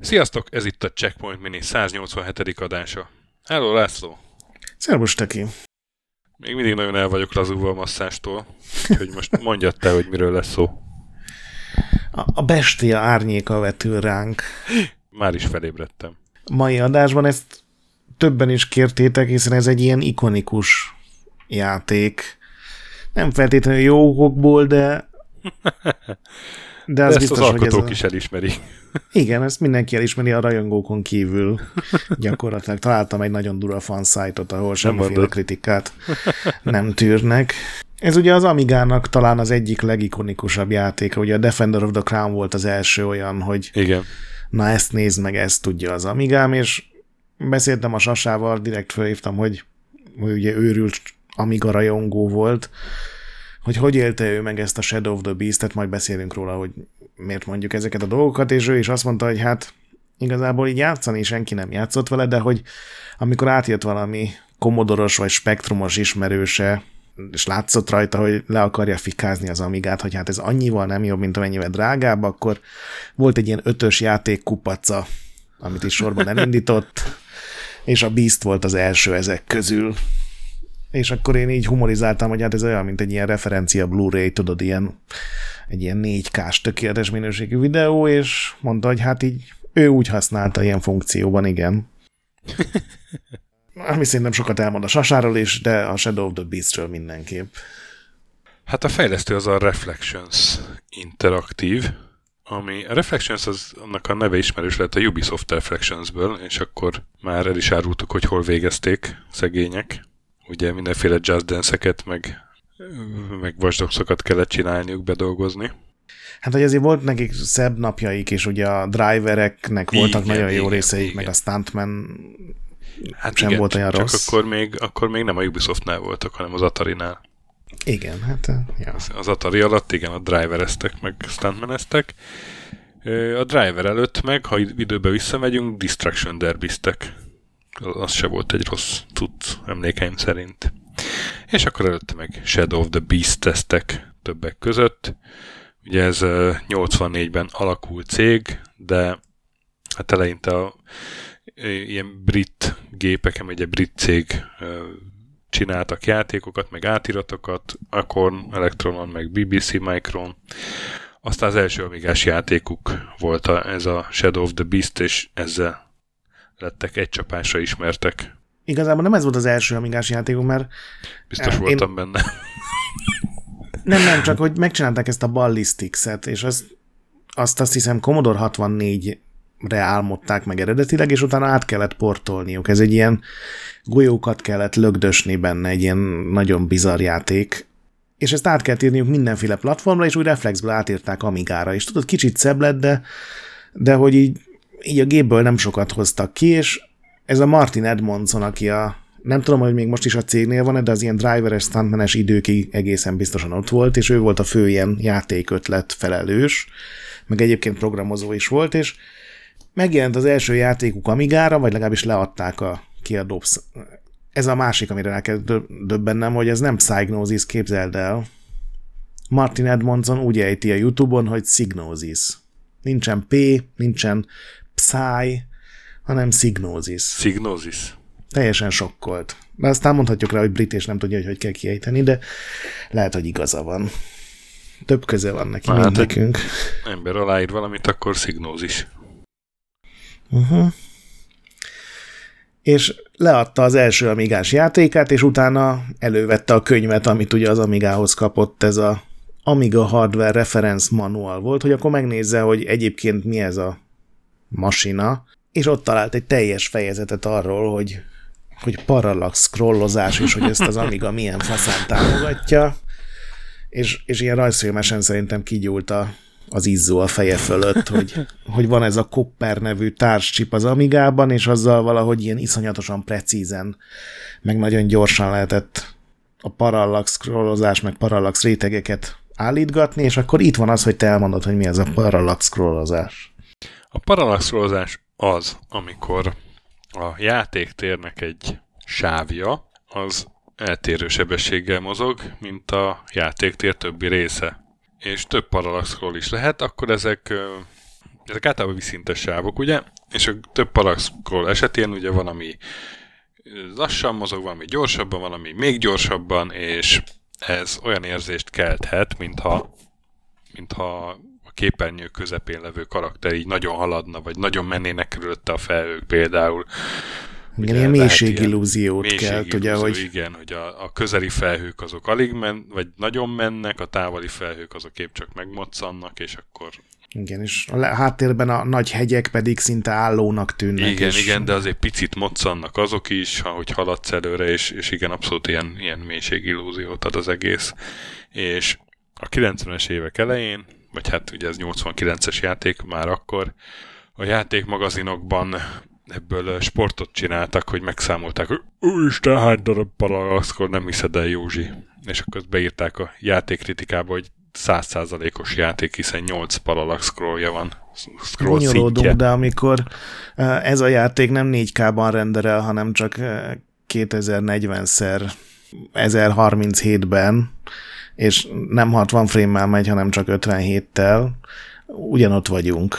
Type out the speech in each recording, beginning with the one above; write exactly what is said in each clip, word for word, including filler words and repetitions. Sziasztok, ez itt a Checkpoint Mini száznyolcvanhetedik adása. Hello, László! Szervusz, Teki! Még mindig nagyon el vagyok lazulva a masszástól, úgyhogy most mondjad te, hogy miről lesz szó. A bestia árnyéka vetül ránk. Már is felébredtem. Mai adásban ezt többen is kértétek, hiszen ez egy ilyen ikonikus játék. Nem feltétlenül jó okokból, de... De az ezt biztos, az alkotók ez a... is elismerik. Igen, ezt mindenki elismeri a rajongókon kívül. Gyakorlatilag találtam egy nagyon dura fanszájtot, ahol semmiféle kritikát nem tűrnek. Ez ugye az Amigának talán az egyik legikonikusabb játéka. Ugye a Defender of the Crown volt az első olyan, hogy igen. Na ezt nézd meg, ezt tudja az Amigám, és beszéltem a Sasával, direkt felhívtam, hogy, hogy ugye őrült Amiga rajongó volt, hogy hogy élte ő meg ezt a Shadow of the Beast-et, majd beszélünk róla, hogy miért mondjuk ezeket a dolgokat, és ő is azt mondta, hogy hát igazából így játszani senki nem játszott vele, de hogy amikor átjött valami komodoros vagy spektrumos ismerőse, és látszott rajta, hogy le akarja fikázni az Amigát, hogy hát ez annyival nem jobb, mint amennyivel drágább, akkor volt egy ilyen ötös játék kupaca, amit is sorban elindított, és a Beast volt az első ezek közül. És akkor én így humorizáltam, hogy hát ez olyan, mint egy ilyen referencia Blu-ray, tudod, ilyen, egy ilyen négy ká-s tökéletes minőségű videó, és mondta, hogy hát így ő úgy használta ilyen funkcióban, igen. Ami szerintem sokat elmond a Sasáról is, de a Shadow of the Beast-ről mindenképp. Hát a fejlesztő az a Reflections interaktív, ami a Reflections, az, annak a neve ismerős lett a Ubisoft Reflectionsből, és akkor már el is árultuk, hogy hol végezték szegények. Ugye mindenféle Just Dance-eket, meg, meg Watchdogs-okat kellett csinálniuk, bedolgozni. Hát, hogy azért volt nekik szebb napjaik, és ugye a drivereknek voltak igen, nagyon jó igen, részeik, igen. Meg a Stuntman hát sem igen, volt olyan csak rossz. Csak akkor még, akkor még nem a Ubisoftnál voltak, hanem az Atarinál. Igen, hát... Ja. Az Atari alatt, igen, a drivereztek, meg stuntmaneztek. A driver előtt meg, ha időbe visszamegyünk, Destruction Derbystek. Az se volt egy rossz cucc, emlékeim szerint. És akkor előtte meg Shadow of the Beast tesztek többek között. Ugye ez nyolcvannégyben alakult cég, de hát eleinte a ilyen brit gépeken, ugye brit cég csináltak játékokat, meg átiratokat, Acorn, Electronon, meg bé bé cé Micron. Aztán az első amigás játékuk volt a, ez a Shadow of the Beast, és ezzel lettek egy csapásra ismertek. Igazából nem ez volt az első amigás játékunk, mert... Biztos én... voltam benne. Nem, nem, csak hogy megcsinálták ezt a Ballistics-et, és azt, azt azt hiszem Commodore hatvannégyre álmodták meg eredetileg, és utána át kellett portolniuk. Ez egy ilyen golyókat kellett lögdösni benne, egy ilyen nagyon bizarr játék. És ezt át kellett írniuk mindenféle platformra, és úgy reflexből átírták Amigára. És tudod, kicsit szebb lett, de, de hogy így így a gépből nem sokat hoztak ki, és ez a Martin Edmondson, aki a, nem tudom, hogy még most is a cégnél van, de az ilyen driveres, stuntmanes időkig egészen biztosan ott volt, és ő volt a fő ilyen játékötlet felelős, meg egyébként programozó is volt, és megjelent az első játékuk Amigára, vagy legalábbis leadták a kiadó. Ez a másik, amire rá kell döbbennem, hogy ez nem Psygnosis, képzeld el. Martin Edmondson úgy ejti a YouTube-on, hogy Psygnosis. Nincsen P, nincsen Psy, hanem Psygnosis. Psygnosis. Teljesen sokkolt. De aztán mondhatjuk rá, hogy brit, és nem tudja, hogy hogy kell kiejteni, de lehet, hogy igaza van. Több köze van neki, hát mint nekünk. Ember aláír valamit, akkor Psygnosis. Uh-huh. És leadta az első amigás játékát, és utána elővette a könyvet, amit ugye az Amigához kapott, ez a Amiga Hardware Reference Manual volt, hogy akkor megnézze, hogy egyébként mi ez a masina, és ott talált egy teljes fejezetet arról, hogy, hogy parallax scrollozás, és hogy ezt az Amiga milyen faszán támogatja, és, és ilyen rajzfilmesen szerintem kigyúlt a, az izzó a feje fölött, hogy, hogy van ez a Copper nevű társcsip az Amigában, és azzal valahogy ilyen iszonyatosan precízen, meg nagyon gyorsan lehetett a parallax scrollozás, meg parallax rétegeket állítgatni, és akkor itt van az, hogy te elmondod, hogy mi ez a parallax scrollozás. A parallax scrollozás az, amikor a játéktérnek egy sávja, az eltérő sebességgel mozog, mint a játéktér többi része. És több parallax scroll is lehet, akkor ezek, ezek általában viszintes sávok, ugye? És a több parallax scroll esetén ugye van, ami lassan mozog, valami gyorsabban, valami még gyorsabban, és ez olyan érzést kelthet, mintha, mintha a képernyő közepén levő karakter így nagyon haladna, vagy nagyon mennének körülötte a felhők például. Igen, ugye, ilyen mélységillúziót mélység kelt, illúzió, ugye? Hogy... Igen, hogy a, a közeli felhők azok alig men, vagy nagyon mennek, a távoli felhők azok épp csak megmoccannak, és akkor... Igen, és a háttérben a nagy hegyek pedig szinte állónak tűnnek. Igen, és... igen, de azért picit moccannak azok is, ahogy haladsz előre, és, és igen, abszolút ilyen, ilyen mélységillúziót ad az egész. És a kilencvenes évek elején, vagy hát ugye ez nyolcvankilences játék már akkor, a játékmagazinokban ebből sportot csináltak, hogy megszámolták, hogy úristen, hány darab parallax scroll, nem hiszed el, Józsi. És akkor beírták a játékkritikába, hogy száz százalékos játék, hiszen nyolc parallax scrollja van. Scroll szintje. De amikor ez a játék nem négy ká-ban renderel, hanem csak kétezer-negyven szer ezerharminchét-ben, és nem hatvan frame-mel megy, hanem csak ötvenhéttel, ugyanott vagyunk.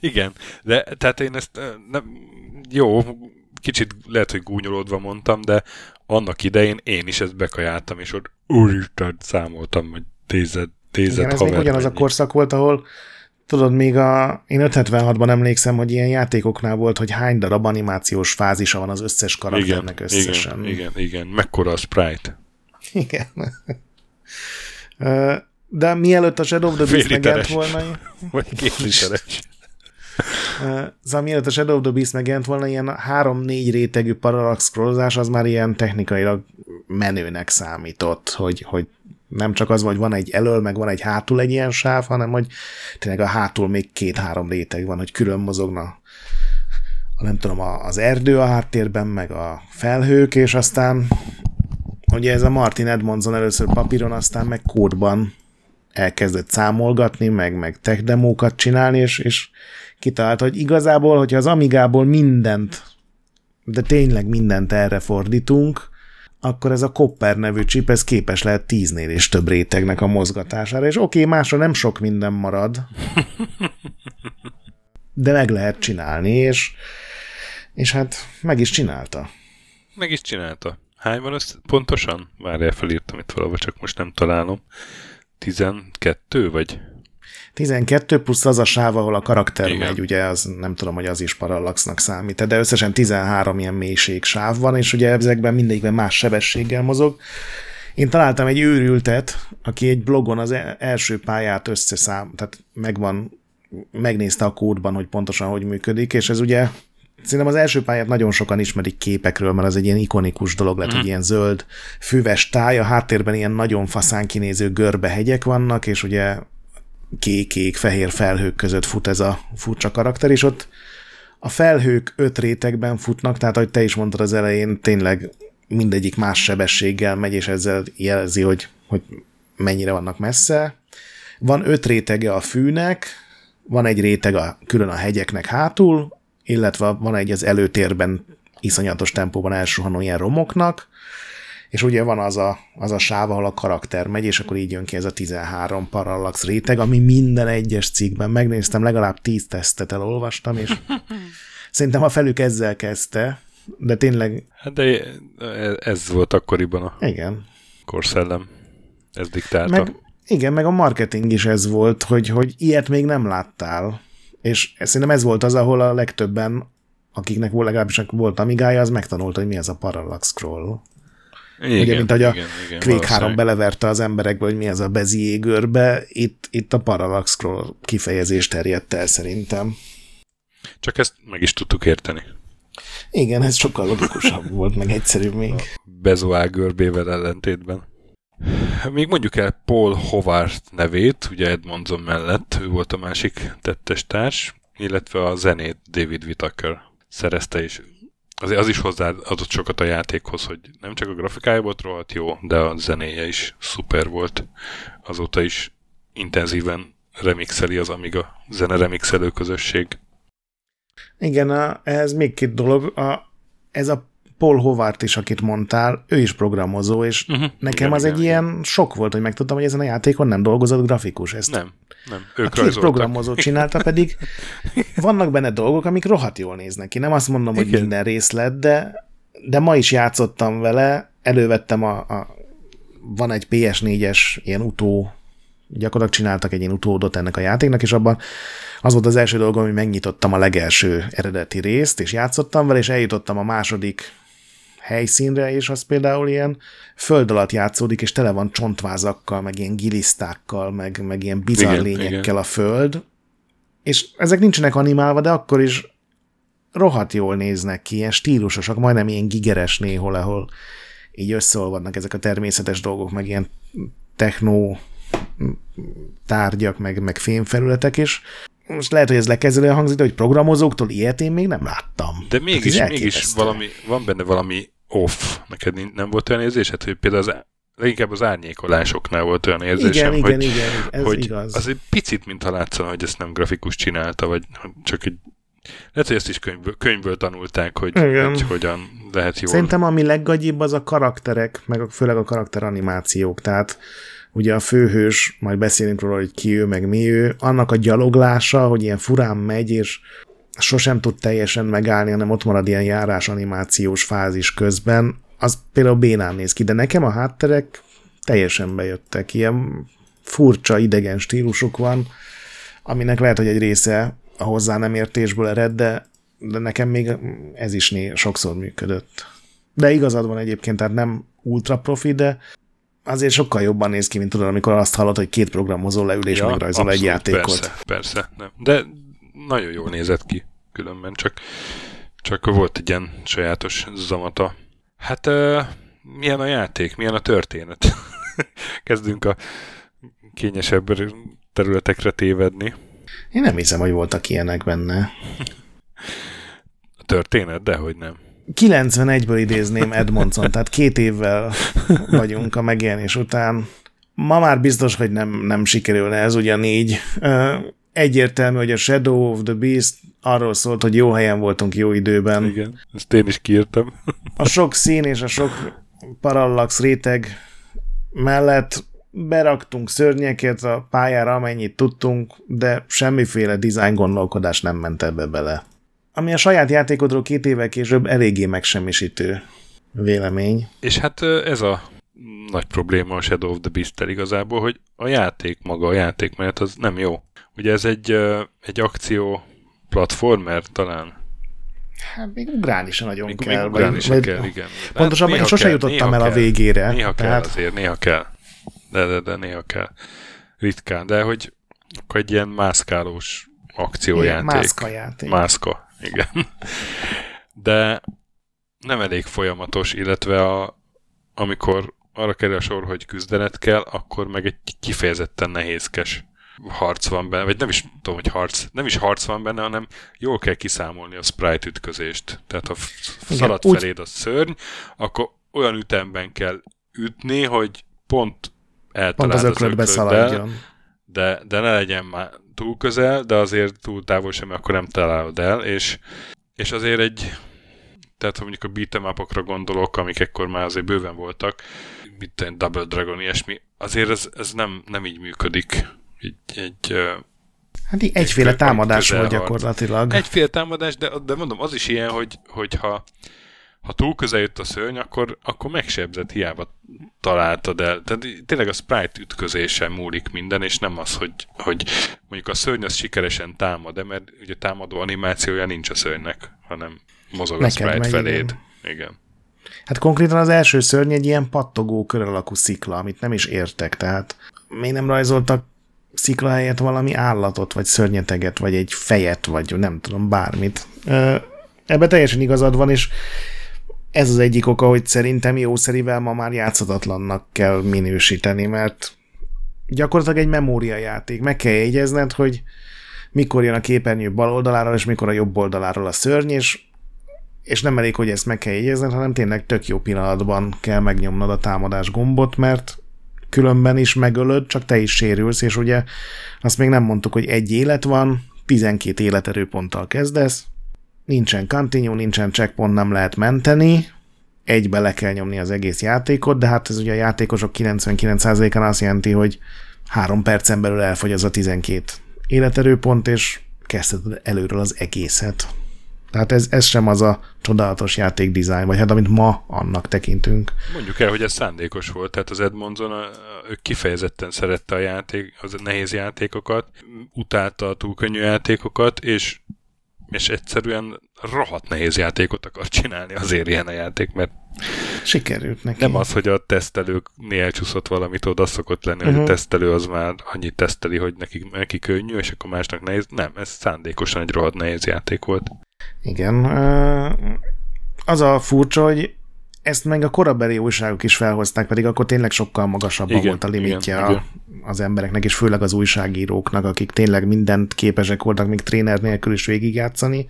Igen, de tehát én ezt nem, jó, kicsit lehet, hogy gúnyolódva mondtam, de annak idején én is ezt bekajáltam, és ott úristen számoltam, hogy tézed, tézed haver. Igen, ez még ugyanaz a korszak volt, ahol tudod, még a, én ötvenhatban emlékszem, hogy ilyen játékoknál volt, hogy hány darab animációs fázisa van az összes karakternek igen, összesen. Igen, igen, igen, mekkora a sprite. Igen. De mielőtt a Shadow of the Beast megjelent volna... Vagy két literes. Szóval mielőtt a Shadow of the Beast megjelent volna, ilyen három-négy rétegű parallax scrollozás az már ilyen technikailag menőnek számított, hogy, hogy nem csak az, hogy van egy elől, meg van egy hátul egy ilyen sáv, hanem hogy tényleg a hátul még két-három réteg van, hogy külön mozogna a, nem tudom, az erdő a háttérben, meg a felhők, és aztán ugye ez a Martin Edmondson először papíron, aztán meg kódban elkezdett számolgatni, meg, meg tech demókat csinálni, és, és kitalálta, hogy igazából, hogyha az Amigából mindent, de tényleg mindent erre fordítunk, akkor ez a Copper nevű chip, ez képes lehet tíznél és több rétegnek a mozgatására, és oké, okay, másra nem sok minden marad, de meg lehet csinálni, és, és hát meg is csinálta. Meg is csinálta. Hány van össze? Pontosan? Várjál, felírtam itt valahol, csak most nem találom. tizenkettő vagy? tizenkettő plusz az a sáv, ahol a karakter igen. megy, ugye az nem tudom, hogy az is parallaxnak számít, de összesen tizenhárom ilyen mélység sáv van, és ugye ezekben mindegyikben más sebességgel mozog. Én találtam egy őrültet, aki egy blogon az első pályát összeszám, tehát megvan, megnézte a kódban, hogy pontosan hogy működik, és ez ugye szerintem az első pályát nagyon sokan ismerik képekről, mert az egy ilyen ikonikus dolog lett, mm. hogy ilyen zöld, füves táj, a háttérben ilyen nagyon faszán kinéző görbe hegyek vannak, és ugye kék-kék, fehér felhők között fut ez a furcsa karakter, és ott a felhők öt rétegben futnak, tehát ahogy te is mondtad az elején, tényleg mindegyik más sebességgel megy, és ezzel jelzi, hogy, hogy mennyire vannak messze. Van öt rétege a fűnek, van egy réteg a, külön a hegyeknek hátul, illetve van egy az előtérben iszonyatos tempóban elsuhanó ilyen romoknak, és ugye van az a, az a sáv, ahol a karakter megy, és akkor így jön ki ez a tizenhárom parallax réteg, ami minden egyes cikkben megnéztem, legalább tíz tesztet elolvastam, és szerintem a felük ezzel kezdte, de tényleg... De ez volt akkoriban a igen. korszellem. Ez diktálta. Meg, igen, meg a marketing is ez volt, hogy, hogy ilyet még nem láttál. És szerintem ez volt az, ahol a legtöbben, akiknek legalábbis volt Amigája, az megtanulta, hogy mi ez a parallax scroll. Igen, ugye, mint ahogy a Quake három beleverte az emberekbe, hogy mi ez a Bézier görbe, itt, itt a parallax scroll kifejezés terjedt el szerintem. Csak ezt meg is tudtuk érteni. Igen, ez sokkal logikusabb volt, meg egyszerűbb még. A Bezoá görbével ellentétben. Még mondjuk el Paul Howard nevét, ugye Edmondson mellett, ő volt a másik tettestárs, illetve a zenét David Whittaker szerezte is. Az, az is hozzáadott sokat a játékhoz, hogy nem csak a grafikája volt rohadt jó, de a zenéje is szuper volt. Azóta is intenzíven remixeli az Amiga zene remixelő közösség. Igen, a, ez még két dolog. A, ez a Paul Howard is, akit mondtál, ő is programozó, és uh-huh. nekem igen, az igen, egy igen. ilyen sok volt, hogy megtudtam, hogy ezen a játékon nem dolgozott grafikus. Ezt nem, nem. Ők a két rajzoltak. Programozó csinálta, pedig vannak benne dolgok, amik rohadt jól néznek ki. Nem azt mondom, hogy igen. minden részlet, de, de ma is játszottam vele, elővettem a, a van egy pé es négyes ilyen utó, gyakorlatilag csináltak egy ilyen utódot ennek a játéknak, és abban az volt az első dolgom, hogy megnyitottam a legelső eredeti részt, és játszottam vele, és eljutottam a második helyszínre, és az például ilyen föld alatt játszódik, és tele van csontvázakkal, meg ilyen gilisztákkal, meg, meg ilyen bizarr igen, lényekkel igen. a föld, és ezek nincsenek animálva, de akkor is rohadt jól néznek ki, ilyen stílusosak, majdnem ilyen gigeres néhol, ahol így összeolvadnak ezek a természetes dolgok, meg ilyen technó tárgyak, meg, meg fémfelületek is. Most lehet, hogy ez lekezelően hangzik, de hogy programozóktól ilyet én még nem láttam. De mégis, hát mégis valami, van benne valami off. Neked nem volt olyan érzésed, hogy például az, leginkább az árnyékolásoknál volt olyan érzésem, igen, hogy, igen, igen, ez hogy igaz. Az egy picit, mintha látszana, hogy ezt nem grafikus csinálta, vagy csak egy lehet, hogy ezt is könyvből, könyvből tanulták, hogy, hogy hogyan lehet jól. Szerintem ami leggagyibb az a karakterek, meg főleg a karakteranimációk, tehát ugye a főhős, majd beszélünk róla, hogy ki ő, meg mi ő, annak a gyaloglása, hogy ilyen furán megy, és sosem tud teljesen megállni, hanem ott marad ilyen járás animációs fázis közben, az például bénán néz ki, de nekem a hátterek teljesen bejöttek, ilyen furcsa, idegen stílusuk van, aminek lehet, hogy egy része a hozzá nem értésből ered, de, de nekem még ez is né- sokszor működött. De igazad van egyébként, tehát nem ultra profi, de azért sokkal jobban néz ki, mint tudod, amikor azt hallod, hogy két programozó leül és ja, megrajzol abszolút, egy játékot. Persze, persze. Nem. De nagyon jól nézett ki különben, csak, csak volt egy ilyen sajátos zamata. Hát uh, milyen a játék, milyen a történet? Kezdünk a kényesebb területekre tévedni. Én nem hiszem, hogy voltak ilyenek benne. A történet, dehogy nem. kilencvenegyből idézném Edmondson, tehát két évvel vagyunk a megjelenés után. Ma már biztos, hogy nem, nem sikerülne ez ugyanígy. Egyértelmű, hogy a Shadow of the Beast arról szólt, hogy jó helyen voltunk jó időben. Igen, ezt én is kiírtam. A sok szín és a sok parallax réteg mellett beraktunk szörnyeket a pályára, amennyit tudtunk, de semmiféle design gondolkodás nem ment ebbe bele. Ami a saját játékodról két évvel később eléggé megsemmisítő vélemény. És hát ez a nagy probléma a Shadow of the Beast-tel igazából, hogy a játék maga, a játék, mert az nem jó. Ugye ez egy, egy akció platformer talán? Hát még ugrálni sem nagyon még, kell. Még ugrálni sem kell, igen. Pontosan, hát, sose kell, jutottam el kell, a végére. Néha tehát... kell azért, néha kell. De, de, de néha kell. Ritkán. De hogy akkor egy ilyen mászkálós akciójáték. Mászka játék. Mászka, igen. De nem elég folyamatos, illetve a, amikor arra kerül a sor, hogy küzdenet kell, akkor meg egy kifejezetten nehézkes harc van benne, vagy nem is tudom, hogy harc, nem is harc van benne, hanem jól kell kiszámolni a sprite ütközést. Tehát ha szalad igen, feléd úgy... a szörny, akkor olyan ütemben kell ütni, hogy pont eltaláld az ökrödbe, szaladjon. De, de ne legyen már túl közel, de azért túl távol sem, akkor nem találod el, és, és azért egy, tehát ha mondjuk a beat'em up-okra gondolok, amik ekkor már azért bőven voltak, mit tudom, Double Dragon, ilyesmi, azért ez, ez nem, nem így működik. Egy, egy, hát így egyféle egy támadás volt gyakorlatilag. Egyféle támadás, de, de mondom, az is ilyen, hogy, hogyha ha túl közel jött a szörny, akkor, akkor megsebzett, hiába találtad el. Tehát tényleg a sprite ütközésen múlik minden, és nem az, hogy, hogy mondjuk a szörny az sikeresen támad, de mert ugye támadó animációja nincs a szörnynek, hanem mozog neked a sprite feléd. Igen. igen. Hát konkrétan az első szörny egy ilyen pattogó kör alakú szikla, amit nem is értek, tehát még nem rajzoltak szikla helyett valami állatot, vagy szörnyeteget, vagy egy fejet, vagy nem tudom, bármit. Ebbe teljesen igazad van, és ez az egyik oka, hogy szerintem jószerivel ma már játszhatatlannak kell minősíteni, mert gyakorlatilag egy memóriajáték. Meg kell jegyezned, hogy mikor jön a képernyő bal oldaláról, és mikor a jobb oldaláról a szörny, és, és nem elég, hogy ezt meg kell jegyezned, hanem tényleg tök jó pillanatban kell megnyomnod a támadás gombot, mert különben is megölöd, csak te is sérülsz, és ugye azt még nem mondtuk, hogy egy élet van, tizenkét életerőponttal kezdesz, nincsen continue, nincsen checkpoint, nem lehet menteni, egybe le kell nyomni az egész játékot, de hát ez ugye a játékosok kilencvenkilenc százalékán azt jelenti, hogy három percen belül elfogy az a tizenkét életerőpont, és kezdheted előről az egészet. Tehát ez, ez sem az a csodálatos játékdizájn, vagy hát amit ma annak tekintünk. Mondjuk el, hogy ez szándékos volt, tehát az Edmondson a, a, ő kifejezetten szerette a játék, az a nehéz játékokat, utálta a túl könnyű játékokat, és, és egyszerűen rohadt nehéz játékot akar csinálni, azért ilyen a játék, mert sikerült neki. Nem az, hogy a tesztelőknél elcsúszott valamit, oda szokott lenni, uh-huh. hogy a tesztelő az már annyit teszteli, hogy neki, neki könnyű, és akkor másnak nehéz. Nem, ez szándékosan egy rohadt nehéz játék volt. Igen. Az a furcsa, hogy ezt meg a korabeli újságok is felhozták, pedig akkor tényleg sokkal magasabban igen, volt a limitje igen, a, igen. az embereknek, és főleg az újságíróknak, akik tényleg mindent képesek voltak még tréner nélkül is végigjátszani.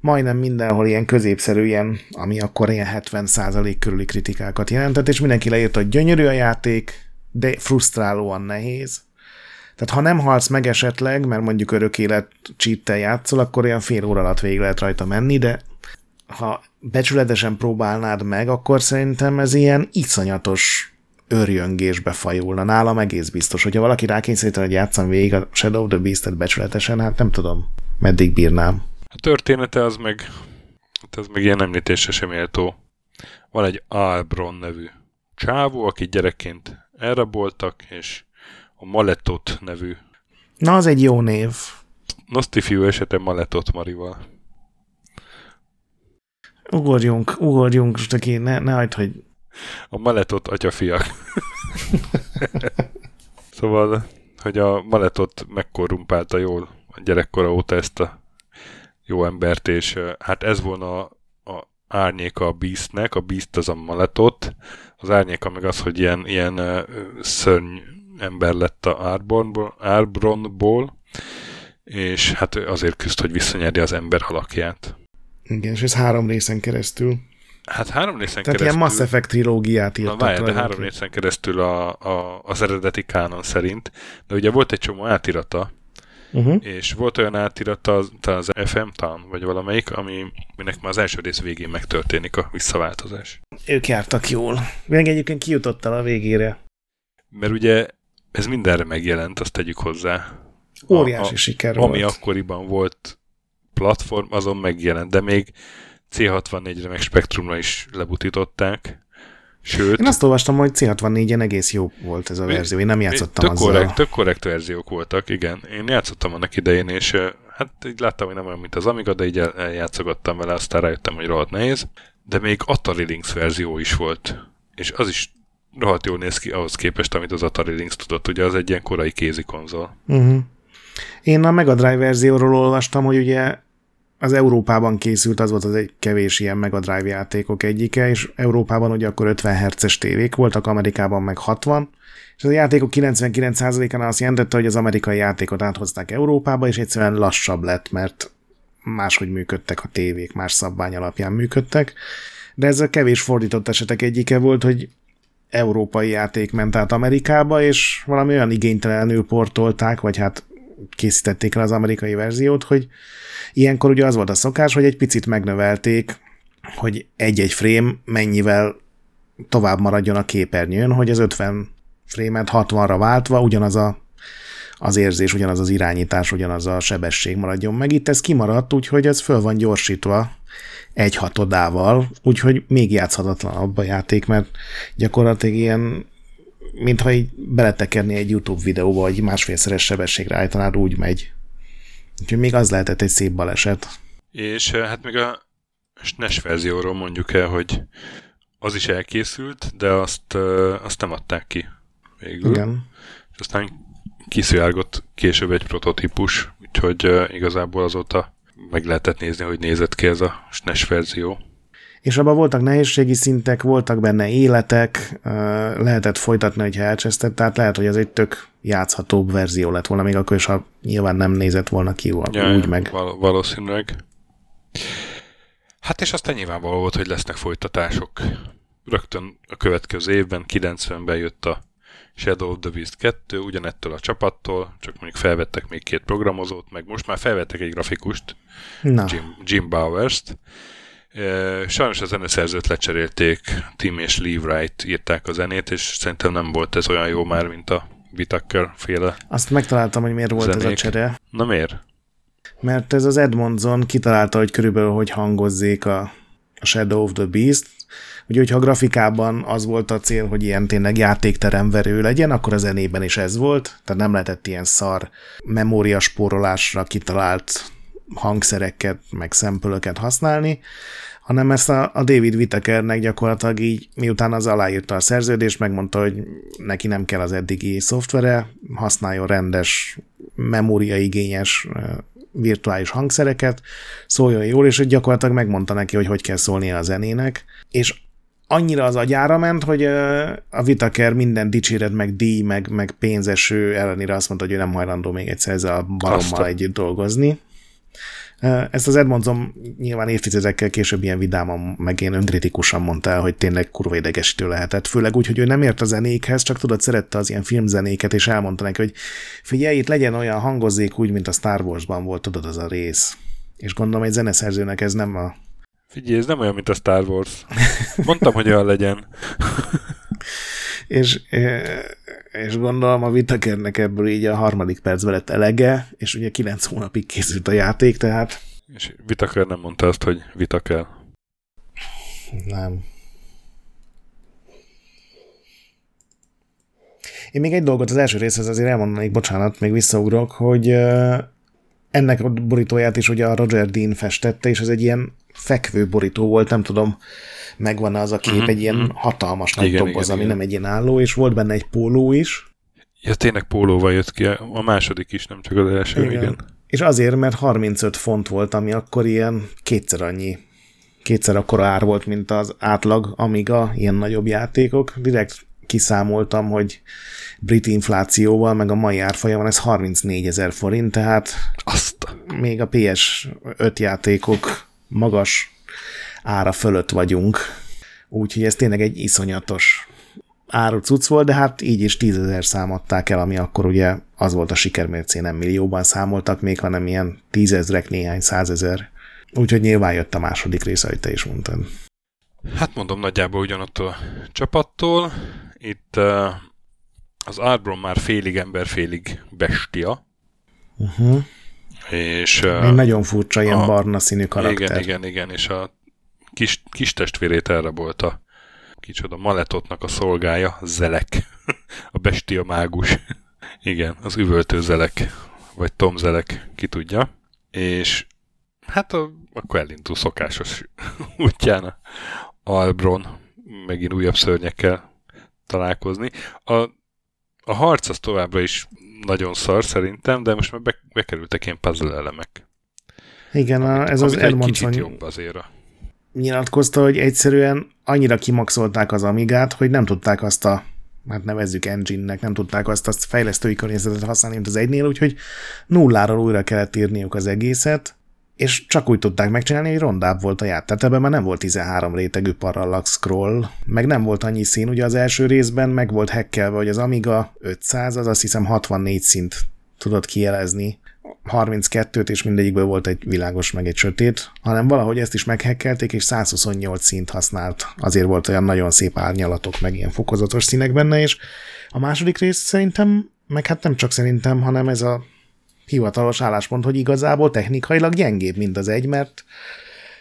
Majdnem mindenhol ilyen középszerűen, ami akkor ilyen hetven százalék körüli kritikákat jelentett, és mindenki leírta, hogy gyönyörű a játék, de frusztrálóan nehéz. Tehát ha nem halsz meg esetleg, mert mondjuk örök élet cheat-tel játszol, akkor olyan fél óra alatt végig lehet rajta menni, de ha becsületesen próbálnád meg, akkor szerintem ez ilyen iszonyatos örjöngésbe fajulna. Nálam egész biztos, hogyha valaki rákényszerítene, hogy játszam végig a Shadow of the Beast-et becsületesen, hát nem tudom, meddig bírnám. A története az meg, az meg ilyen említésre sem méltó. Van egy Albron nevű csávó, aki gyerekként elraboltak, és a Maletoth nevű. Na, az egy jó név. Nosztifiú esete Maletoth Marival. Ugorjunk, ugorjunk, Staki, ne, ne hagyd, hogy... A Maletoth atyafiak. Szóval, hogy a Maletoth megkorrumpálta jól a gyerekkora óta ezt a jó embert, és hát ez volna a, a árnyéka a Beastnek, a Beast az a Maletoth, az árnyéka meg az, hogy ilyen, ilyen uh, szörny ember lett a Arbronból, és hát azért küzd, hogy visszanyerje az ember alakját. Igen, és ez három részen keresztül. Hát három részen Tehát keresztül... Tehát ilyen Mass Effect trilógiát írtak. Na várj, de három részen keresztül a, a, az eredeti kánon szerint. De ugye volt egy csomó átirata, uh-huh. és volt olyan átirata az, az ef em Town, vagy valamelyik, ami, aminek már az első rész végén megtörténik a visszaváltozás. Ők jártak jól. Meg egyébként kijutottál a végére. Mert ugye ez mindenre megjelent, azt tegyük hozzá. Óriási a, a, siker ami volt. Akkoriban volt platform, azon megjelent, de még cé hatvannégyre meg Spektrumra is lebutították. Sőt, én azt olvastam, hogy cé hatvannégyen egész jó volt ez a verzió, én nem játszottam azzal. Korrekt, tök korrekt verziók voltak, igen. Én játszottam annak idején, és hát így láttam, hogy nem olyan, mint az Amiga, de így eljátszogattam vele, aztán rájöttem, hogy rohadt nehéz. De még Atari Lynx verzió is volt, és az is rohadt jól néz ki ahhoz képest, amit az Atari Lynx tudott, ugye az egy ilyen korai kézi konzol. Uh-huh. Én a Megadrive verzióról olvastam, hogy ugye az Európában készült, az volt az egy kevés ilyen Megadrive játékok egyike, és Európában ugye akkor ötven hertzes tévék voltak, Amerikában meg hatvan, és az a játékok kilencvenkilenc százalékán azt jelentette, hogy az amerikai játékot áthozták Európába, és egyszerűen lassabb lett, mert máshogy működtek a tévék, más szabvány alapján működtek, de ez a kevés fordított esetek egyike volt, hogy európai játék ment át Amerikába, és valami olyan igénytelenül portolták, vagy hát készítették el az amerikai verziót, hogy ilyenkor ugye az volt a szokás, hogy egy picit megnövelték, hogy egy-egy frame mennyivel tovább maradjon a képernyőn, hogy az ötven frame-et hatvanra váltva ugyanaz a, az érzés, ugyanaz az irányítás, ugyanaz a sebesség maradjon meg. Itt ez kimaradt, úgyhogy ez föl van gyorsítva egy hatodával, úgyhogy még játszhatatlanabb a játék, mert gyakorlatilag ilyen, mintha így beletekerni egy YouTube videóba, vagy másfélszeres sebességre állítanád, úgy megy. Úgyhogy még az lehetett egy szép baleset. És hát még a es en e es verzióról mondjuk el, hogy az is elkészült, de azt, azt nem adták ki végül. Igen. És aztán kiszivárgott később egy prototípus, úgyhogy igazából azóta meg lehetett nézni, hogy nézett ki ez a es en e es verzió. És abban voltak nehézségi szintek, voltak benne életek, lehetett folytatni, hogyha elcsesztett, tehát lehet, hogy ez egy tök játszhatóbb verzió lett volna, még akkor is, ha nyilván nem nézett volna ki úgy ja, meg. Val- valószínűleg. Hát és aztán nyilvánvaló volt, hogy lesznek folytatások. Rögtön a következő évben, kilencvenben jött a Shadow of the Beast kettő, ugyanettől a csapattól, csak mondjuk felvettek még két programozót, meg most már felvettek egy grafikust, Jim, Jim Bowers-t, Sajnos a zeneszerzőt lecserélték, Tim és Lee Wright írták a zenét, és szerintem nem volt ez olyan jó már, mint a Whittaker féle. Azt megtaláltam, hogy miért volt zenék. Ez a csere. Na miért? Mert ez az Edmondson kitalálta, hogy körülbelül hogy hangozzék a Shadow of the Beast. Ugye, hogyha a grafikában az volt a cél, hogy ilyen tényleg játékteremverő legyen, akkor a zenében is ez volt, tehát nem lehetett ilyen szar memóriaspórolásra kitalált hangszereket, meg szempölöket használni, hanem ezt a, a David Whittakernek gyakorlatilag így, miután az aláírta a szerződést, megmondta, hogy neki nem kell az eddigi szoftvere, használjon rendes, memóriaigényes virtuális hangszereket, szóljon jól, és gyakorlatilag megmondta neki, hogy hogy kell szólnia a zenének, és annyira az agyára ment, hogy a Whittaker minden dicséret, meg díj, meg, meg pénzeső ellenére azt mondta, hogy ő nem hajlandó még egyszer ezzel a barommal együtt dolgozni. Ezt az Edmondson nyilván évtizedekkel később ilyen vidáman, meg én önkritikusan mondta el, hogy tényleg kurva idegesítő lehetett. Főleg úgy, hogy ő nem ért a zenékhez, csak tudod, szerette az ilyen filmzenéket, és elmondta neki, hogy figyelj, itt legyen olyan, hangozzék úgy, mint a Star Wars-ban volt, tudod, az a rész. És gondolom, egy zeneszerzőnek ez nem a... Figyelj, ez nem olyan, mint a Star Wars. Mondtam, hogy olyan legyen. És, és gondolom a Whittakernek ebből így a harmadik percben lett elege, és ugye kilenc hónapig készült a játék, tehát... És Whittaker nem mondta azt, hogy Whittaker. Nem. Én még egy dolgot az első részhez azért elmondanék, bocsánat, még visszaugrok, hogy ennek a borítóját is ugye a Roger Dean festette, és ez egy ilyen fekvő borító volt, nem tudom, megvan az a kép, mm-hmm. egy ilyen hatalmas nagy igen, doboz, igen, ami igen. nem egy ilyen álló, és volt benne egy póló is. Ja, tényleg pólóval jött ki, a második is, nem csak az első, igen. igen. És azért, mert harmincöt font volt, ami akkor ilyen kétszer annyi, kétszer akkora ár volt, mint az átlag Amiga, ilyen nagyobb játékok. Direkt kiszámoltam, hogy brit inflációval, meg a mai árfolyamon ez harminc négyezer forint, tehát azt. Még a pé es öt játékok magas ára fölött vagyunk. Úgyhogy ez tényleg egy iszonyatos áru cucc volt, de hát így is tízezer számadták el, ami akkor ugye az volt a sikermércé, nem millióban számoltak még, hanem ilyen tízezrek, néhány százezer. Úgyhogy nyilván jött a második rész, ahogy te is mondtad. Hát mondom, nagyjából ugyanattól a csapattól. Itt uh, az Albron már félig ember, félig bestia. Uh-huh. És, uh, nagyon furcsa, ilyen a, barna színű karakter. Igen, igen, igen, és a kis, kis testvérét elrabolta. Kicsoda, Maletothnak a szolgája, Zelek. A bestia mágus. Igen, az üvöltő Zelek, vagy Tom Zelek, ki tudja. És hát a, akkor elindul szokásos útján a Albron, megint újabb szörnyekkel találkozni. A, a harc az továbbra is nagyon szar szerintem, de most már be, bekerültek ilyen puzzle elemek. Igen, amit, ez az Edmondson jobb azért a... nyilatkozta, hogy egyszerűen annyira kimaxolták az Amigát, hogy nem tudták azt a, hát nevezzük engine-nek, nem tudták azt a fejlesztői környezetet használni, mint az egynél, úgyhogy nulláról újra kellett írniuk az egészet, és csak úgy tudták megcsinálni, hogy rondább volt a játék. Tehát ebben már nem volt tizenhárom rétegű parallax scroll, meg nem volt annyi szín, ugye az első részben meg volt hackelve, hogy az Amiga ötszáz, az azt hiszem hatvannégy szint tudott kijelezni, harminckettőt, és mindegyikből volt egy világos, meg egy sötét, hanem valahogy ezt is meghackelték, és százhuszonnyolc szint használt. Azért volt olyan nagyon szép árnyalatok, meg ilyen fokozatos színek benne, és a második rész szerintem, meg hát nem csak szerintem, hanem ez a hivatalos álláspont, hogy igazából technikailag gyengébb, mint az egy, mert,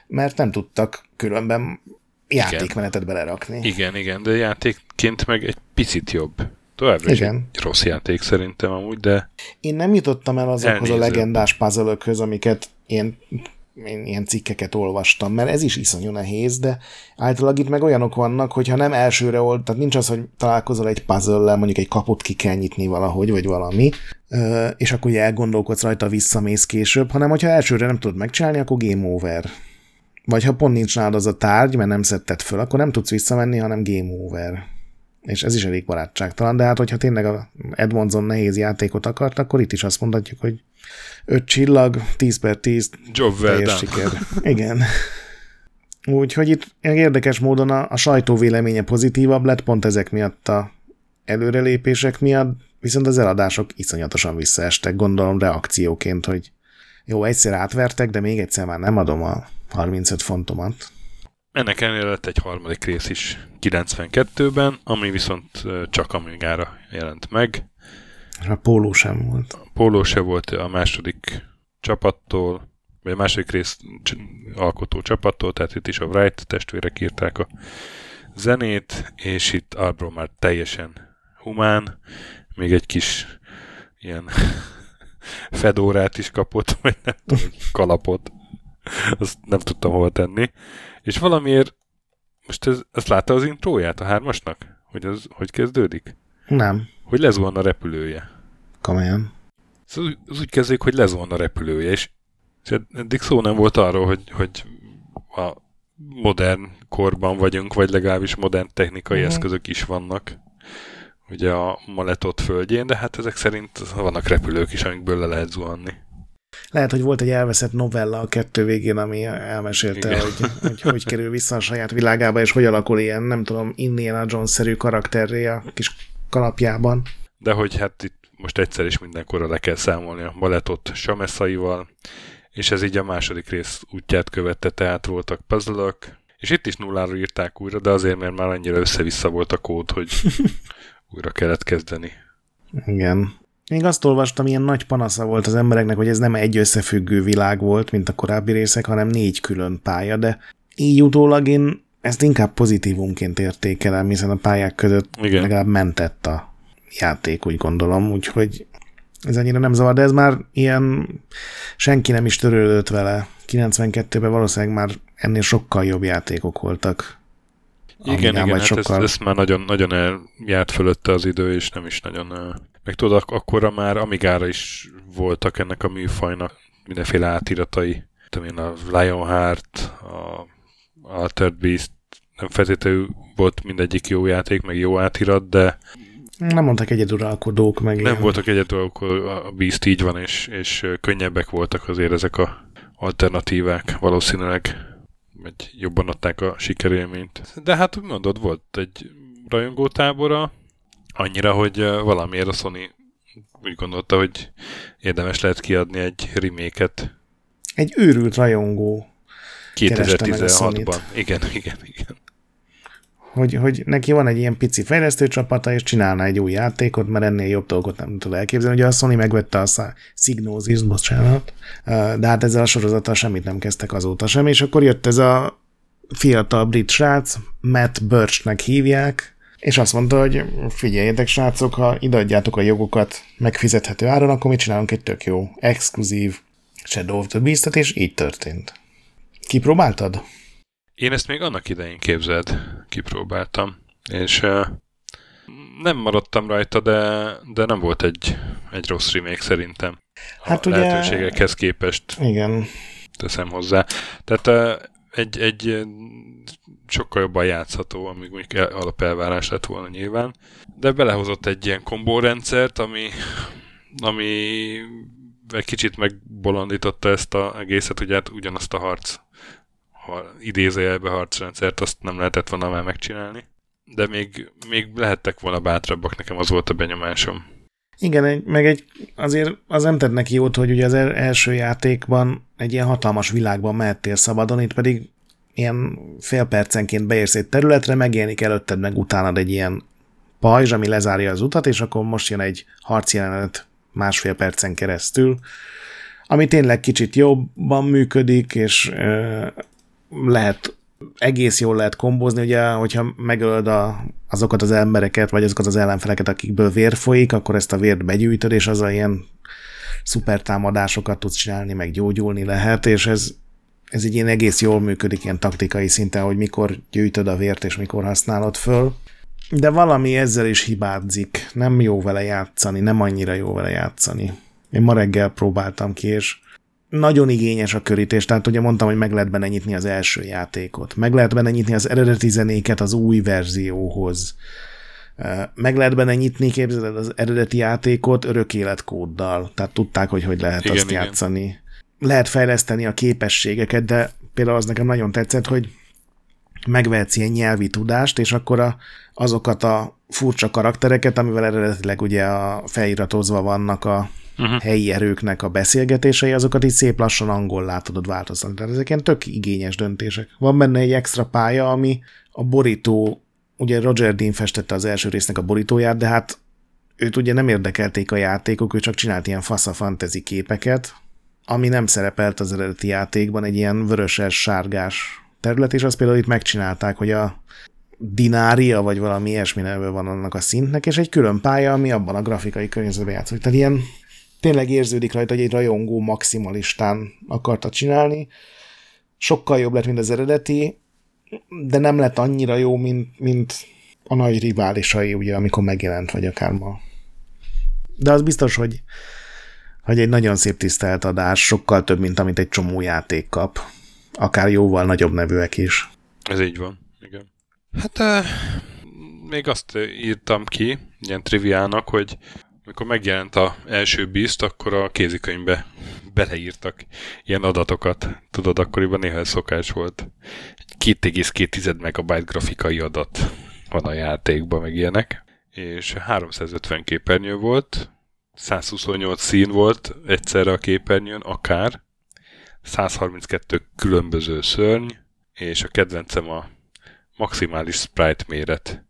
mert nem tudtak különben játékmenetet igen. belerakni. Igen, igen, de játékként meg egy picit jobb. Továbbra is egy rossz játék szerintem amúgy, de... Én nem jutottam el azokhoz elnéző. A legendás puzzle-ökhöz, amiket én, én ilyen cikkeket olvastam, mert ez is iszonyú nehéz, de általában itt meg olyanok vannak, hogyha nem elsőre old, tehát nincs az, hogy találkozol egy puzzle-lel, mondjuk egy kaput ki kell nyitni valahogy, vagy valami, és akkor ugye elgondolkodsz rajta, visszamész később, hanem hogyha elsőre nem tudod megcsinálni, akkor game over. Vagy ha pont nincs nálad az a tárgy, mert nem szedted föl, akkor nem tudsz visszamenni, hanem game over. És ez is elég barátságtalan, de hát hogyha tényleg az Edmondson nehéz játékot akart, akkor itt is azt mondhatjuk, hogy öt csillag, tíz per tíz, jobb well siker. Igen. Úgyhogy itt érdekes módon a, a sajtó véleménye pozitívabb lett, pont ezek miatt a előrelépések miatt, viszont az eladások iszonyatosan visszaestek, gondolom reakcióként, hogy jó, egyszer átvertek, de még egyszer már nem adom a harmincöt fontomat. Ennek ellenére lett egy harmadik rész is kilencvenkettőben, ami viszont csak Amigára jelent meg. A Póló sem volt. A Póló sem volt a második csapattól, vagy a második rész alkotó csapattól, tehát itt is a Wright testvérek írták a zenét, és itt Albron már teljesen humán, még egy kis ilyen fedórát is kapott, vagy nem tudom, kalapot. Azt nem tudtam hova tenni. És valamiért, most ez, ezt látta az intróját a hármasnak? Hogy az hogy kezdődik? Nem. Hogy lezuhan a repülője. Komolyan. Szóval az, az úgy kezdődik, hogy lezuhan a repülője, és, és eddig szó nem volt arról, hogy, hogy a modern korban vagyunk, vagy legalábbis modern technikai mm. eszközök is vannak. Ugye a Maletoth földjén, de hát ezek szerint vannak repülők is, amikből le lehet zuhanni. Lehet, hogy volt egy elveszett novella a kettő végén, ami elmesélte, hogy, hogy hogy kerül vissza a saját világába, és hogy alakul ilyen, nem tudom, Indiana Jones-szerű karakterré a kis kalapjában. De hogy hát itt most egyszer is mindenkorra le kell számolni a Maletoth sameszaival, és ez így a második rész útját követte, tehát voltak puzzle-ök, és itt is nulláról írták újra, de azért, mert már annyira össze-vissza volt a kód, hogy újra kellett kezdeni. Igen. Még azt olvastam, ilyen nagy panasza volt az embereknek, hogy ez nem egy összefüggő világ volt, mint a korábbi részek, hanem négy külön pálya, de így utólag én ezt inkább pozitívunként értékelem, hiszen a pályák között igen, legalább mentett a játék, úgy gondolom, úgyhogy ez annyira nem zavar, de ez már ilyen senki nem is törődött vele. kilencvenkettőben valószínűleg már ennél sokkal jobb játékok voltak. Igen, Amigán, igen, hát sokkal... ezt, ezt már nagyon, nagyon eljárt fölötte az idő, és nem is nagyon... Meg tudod, ak- akkora már Amigára is voltak ennek a műfajnak mindenféle átiratai. Tudom én, a Lionheart, a Altered Beast, nem feltétlenül volt mindegyik jó játék, meg jó átirat, de... Nem mondtak egyeduralkodók meg. Nem ilyen. Voltak egyeduralkodók, a Beast így van, és, és könnyebbek voltak azért ezek a alternatívák valószínűleg. Vagy jobban adták a sikerélményt. De hát úgy mondod, volt egy rajongótábora, annyira, hogy valamiért a Sony úgy gondolta, hogy érdemes lehet kiadni egy remake-et. Egy őrült rajongó kétezer-tizenhatban. Igen, igen, igen. Hogy, hogy neki van egy ilyen pici fejlesztőcsapata, és csinálna egy új játékot, mert ennél jobb dolgot nem tud elképzelni. Ugye a Sony megvette a Psygnosis, bocsánat, de hát ezzel a sorozattal semmit nem kezdtek azóta sem, és akkor jött ez a fiatal brit srác, Matt Birchnek hívják, és azt mondta, hogy figyeljetek srácok, ha ideadjátok a jogokat megfizethető áron, akkor mi csinálunk egy tök jó, exkluzív Shadow of the Beast-et, és így történt. Kipróbáltad? Én ezt még annak idején képzeld, kipróbáltam, és uh, nem maradtam rajta, de, de nem volt egy, egy rossz remake szerintem. Hát a ugye... lehetőségekhez képest igen, teszem hozzá. Tehát uh, egy, egy sokkal jobban játszható, ami mondjuk alapelvárás lett volna nyilván, de belehozott egy ilyen kombórendszert, ami, ami egy kicsit megbolondította ezt az egészet, ugye hát ugyanazt a harc ha idézőjelbe harcrendszert, azt nem lehetett volna már megcsinálni. De még, még lehettek volna bátrabbak, nekem az volt a benyomásom. Igen, meg egy, azért az nem tett neki jót, hogy ugye az első játékban egy ilyen hatalmas világban mehettél szabadon, itt pedig ilyen fél percenként beérsz egy területre, megjelenik előtted meg utánad egy ilyen pajzs, ami lezárja az utat, és akkor most jön egy harcjelenet másfél percen keresztül, ami tényleg kicsit jobban működik, és ö, lehet, egész jól lehet kombozni, ugye, hogyha megölöd a, azokat az embereket, vagy azokat az ellenfeleket, akikből vér folyik, akkor ezt a vért begyűjtöd, és azzal ilyen szuper támadásokat tudsz csinálni, meg gyógyulni lehet, és ez, ez így ilyen egész jól működik ilyen taktikai szinten, hogy mikor gyűjtöd a vért, és mikor használod föl. De valami ezzel is hibázik. Nem jó vele játszani, nem annyira jó vele játszani. Én ma reggel próbáltam ki, és nagyon igényes a körítés, tehát ugye mondtam, hogy meg lehet benne nyitni az első játékot, meg lehet benne nyitni az eredeti zenéket az új verzióhoz, meg lehet benne nyitni, képzeled, az eredeti játékot örök életkóddal, tehát tudták, hogy hogy lehet igen, azt igen. játszani. Lehet fejleszteni a képességeket, de például az nekem nagyon tetszett, hogy megvehetsz ilyen nyelvi tudást, és akkor a, azokat a furcsa karaktereket, amivel eredetileg ugye a feliratozva vannak a uh-huh. helyi erőknek a beszélgetései, azokat így szép lassan angollá tudod változtatni. Tehát ezek ilyen tök igényes döntések. Van benne egy extra pálya, ami a borító, ugye Roger Dean festette az első résznek a borítóját, de hát őt ugye nem érdekelték a játékok, ő csak csinált ilyen fasza fantasy képeket, ami nem szerepelt az eredeti játékban, egy ilyen vöröses, sárgás terület, és azt például itt megcsinálták, hogy a dinária, vagy valami ilyesmi nevű van annak a szintnek, és egy külön pálya, ami abban a grafikai környezetben játszik. Tehát ilyen tényleg érződik rajta, hogy egy rajongó maximalistán akarta csinálni. Sokkal jobb lett, mint az eredeti, de nem lett annyira jó, mint, mint a nagy riválisai, ugye, amikor megjelent, vagy akár ma. De az biztos, hogy hogy egy nagyon szép tisztelt adás, sokkal több, mint amit egy csomó játék kap. Akár jóval nagyobb nevűek is. Ez így van, igen. Hát euh, még azt írtam ki, ilyen triviának, hogy amikor megjelent az első Beast, akkor a kézikönyvbe beleírtak ilyen adatokat. Tudod, akkoriban néha ez szokás volt. két egész két tized megabyte grafikai adat van a játékban, meg ilyenek. És háromszázötven képernyő volt, százhuszonnyolc szín volt egyszerre a képernyőn, akár, százharminckettő különböző szörny, és a kedvencem a maximális sprite méret,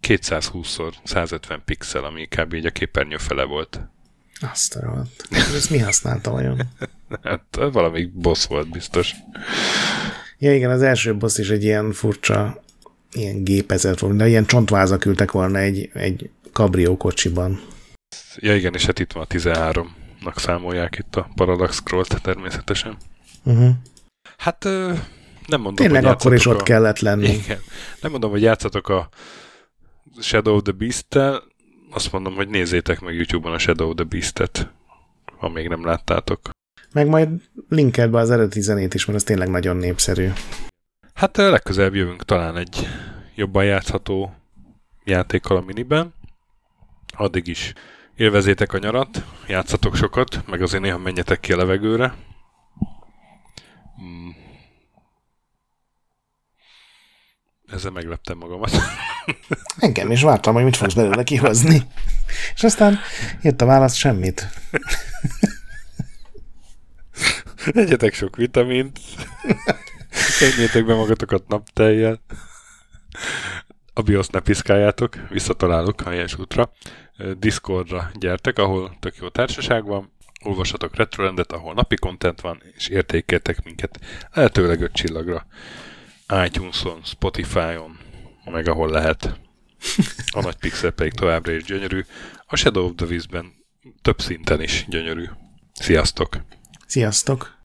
kétszázhúsz szor százötven pixel, ami kb. Így a képernyő fele volt. Azt a rohadt. Ezt mi használta vajon? Hát valami boss volt biztos. Ja igen, az első boss is egy ilyen furcsa, ilyen gépezet volt, de ilyen csontvázak ültek volna egy, egy kabrió kocsiban. Ja igen, és hát itt van a tizenháromnak számolják itt a Parallax Scrollt természetesen. Uh-huh. Hát nem mondom, tényleg hogy akkor is a... ott kellett lenni. Igen. Nem mondom, hogy játszatok a Shadow of the Beast-tel, azt mondom, hogy nézzétek meg YouTube-on a Shadow of the Beast-et, ha még nem láttátok. Meg majd linkeld be az eredeti zenét is, mert ez tényleg nagyon népszerű. Hát legközelebb jövünk talán egy jobban játszható játékkal a miniben. Addig is élvezétek a nyarat, játszatok sokat, meg azért néha menjetek ki a levegőre. Hmm. Ezzel megleptem magamat. Engem is vártam, hogy mit fogsz belőle kihozni. És aztán jött a válasz, semmit. Egyetek sok vitamint, enjétek be magatokat naptejjel. A BIOS-t ne piszkáljátok, visszatalálok helyes útra. Discordra gyertek, ahol tök jó társaság van, olvassatok RetroLendet, ahol napi content van, és értékeltek minket lehetőleg öt csillagra. iTunes-on, Spotify-on, meg ahol lehet. A nagy pixel pedig továbbra is gyönyörű. A Shadow of the Beast-ben több szinten is gyönyörű. Sziasztok! Sziasztok!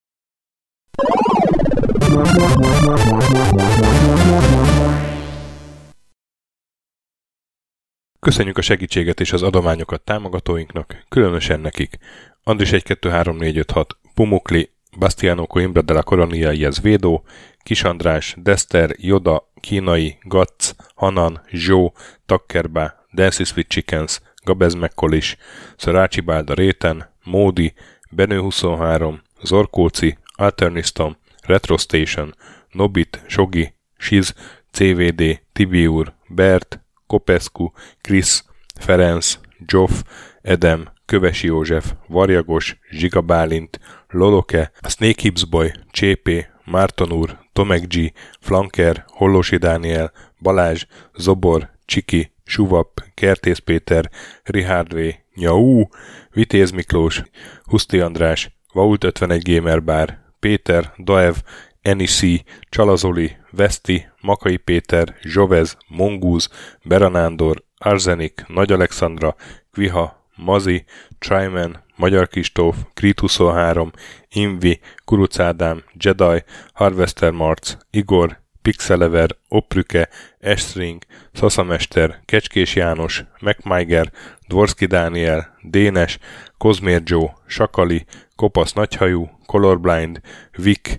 Köszönjük a segítséget és az adományokat támogatóinknak, különösen nekik. Andris egy kettő három négy öt hat, Pumukli, Bastiano Coimbra de la Coronia Iez Védó, Kis András, Dester, Joda, Kínai, Gatz, Hanan, Zsó, Takkerbá, Dancy Sweet Chickens, Gabez Mekkolis, Szarácsi Bálda Réten, Módi, Benő huszonhárom, Zorkóci, Alterniston, Retrostation, Nobit, Sogi, Siz, cé vé dé, Tibiur, Bert, Kopescu, Krisz, Ferenc, Zsof, Edem, Kövesi József, Varjagos, Zsiga Bálint, Loloke, Snake Hibsboy, Csépé, Márton úr, Tomek G, Flanker, Hollósi Dániel, Balázs, Zobor, Csiki, Suvap, Kertész Péter, Richard V, Nyau, Vitéz Miklós, Huszti András, Vault ötvenegy Gamer Bar, Péter, Daev, Eniszi, Csalazoli, Veszti, Makai Péter, Zsovez, Mongúz, Beranándor, Arzenik, Nagy Alexandra, Kviha, Mazi, Tryman, Magyar Kristóf, Krit huszonhárom, Invi, Kuruc Ádám, Jedi, Harvester Marc, Igor, Pixelever, Oprüke, Estring, Szaszamester, Kecskés János, MacMiger, Dvorszki Dániel, Dénes, Kozmér Joe, Sakali, Kopasz Nagyhajú, Colorblind, Vic,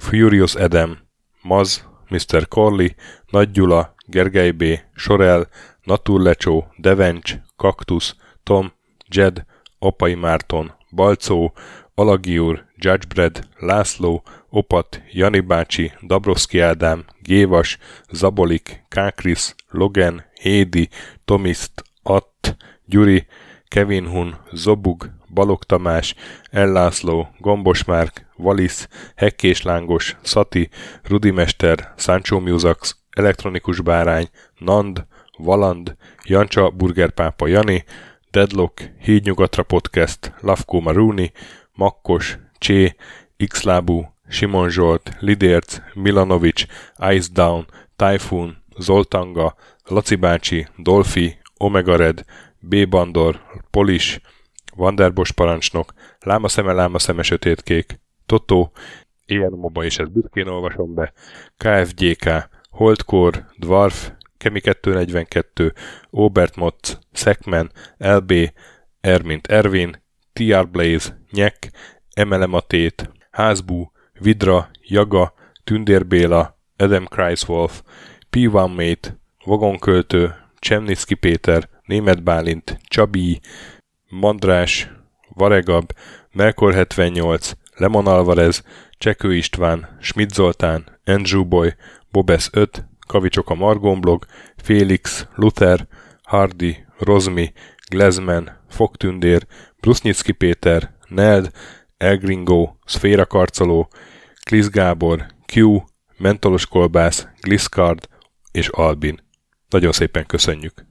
Furious Adam, Maz, miszter Corley, Nagy Gyula, Gergely B., Sorel, Naturlecsó, Devencs, Kaktusz, Tom, Jed, Apai Márton, Balcó, Alagiur, Judgebred, László, Opat, Jani bácsi, Dabrowski Ádám, Gévas, Zabolik, Kákris, Logan, Hédi, Tomiszt, Att, Gyuri, Kevin Hun, Zobug, Balog Tamás, Ellászló, Gombos Márk, Valisz, Hekkés Lángos, Szati, Rudimester, Sancho Musax, Elektronikus Bárány, Nand, Valand, Jancsa Burgerpápa Jani, Deadlock, Hídnyugatra Podcast, Lavko Maruni, Makkos, Csé, Xlábú, Simon Zsolt, Lidérc, Milanovics, Ice Down, Typhoon, Zoltanga, Laci bácsi, Dolfi, Omega Red, B. Bandor, Polis, Vanderbos parancsnok, Lámaszeme, Lámaszeme sötétkék, Totó, ilyen moba is ezt büszkén olvasom be, ká ef gé ká, Holdkor, Dwarf, Kemi kettőszáznegyvenkettő, Obert Motz, Szekmen, el bé, R mint Ervin, té er Blaze, Nyek, Emelem a Tét, Házbú, Vidra, Jaga, Tündér Béla, Adam Kreiswolf, pé egy Mate, Vagonköltő, Csemnicki Péter, Németh Bálint, Csabi, Mandrás, Varegab, Melkor hetvennyolc, Lemon Alvarez, Csekő István, Schmidt Zoltán, Andrew Boy, Bobesz öt, Kavicsok a Margonblog, Félix, Luther, Hardy, Rozmi, Glezman, Fogtündér, Brusznicki Péter, Neld, Elgringo, Szféra Karcoló, Klisz Gábor, Q, Mentolos Kolbász, Gliscard és Albin. Nagyon szépen köszönjük!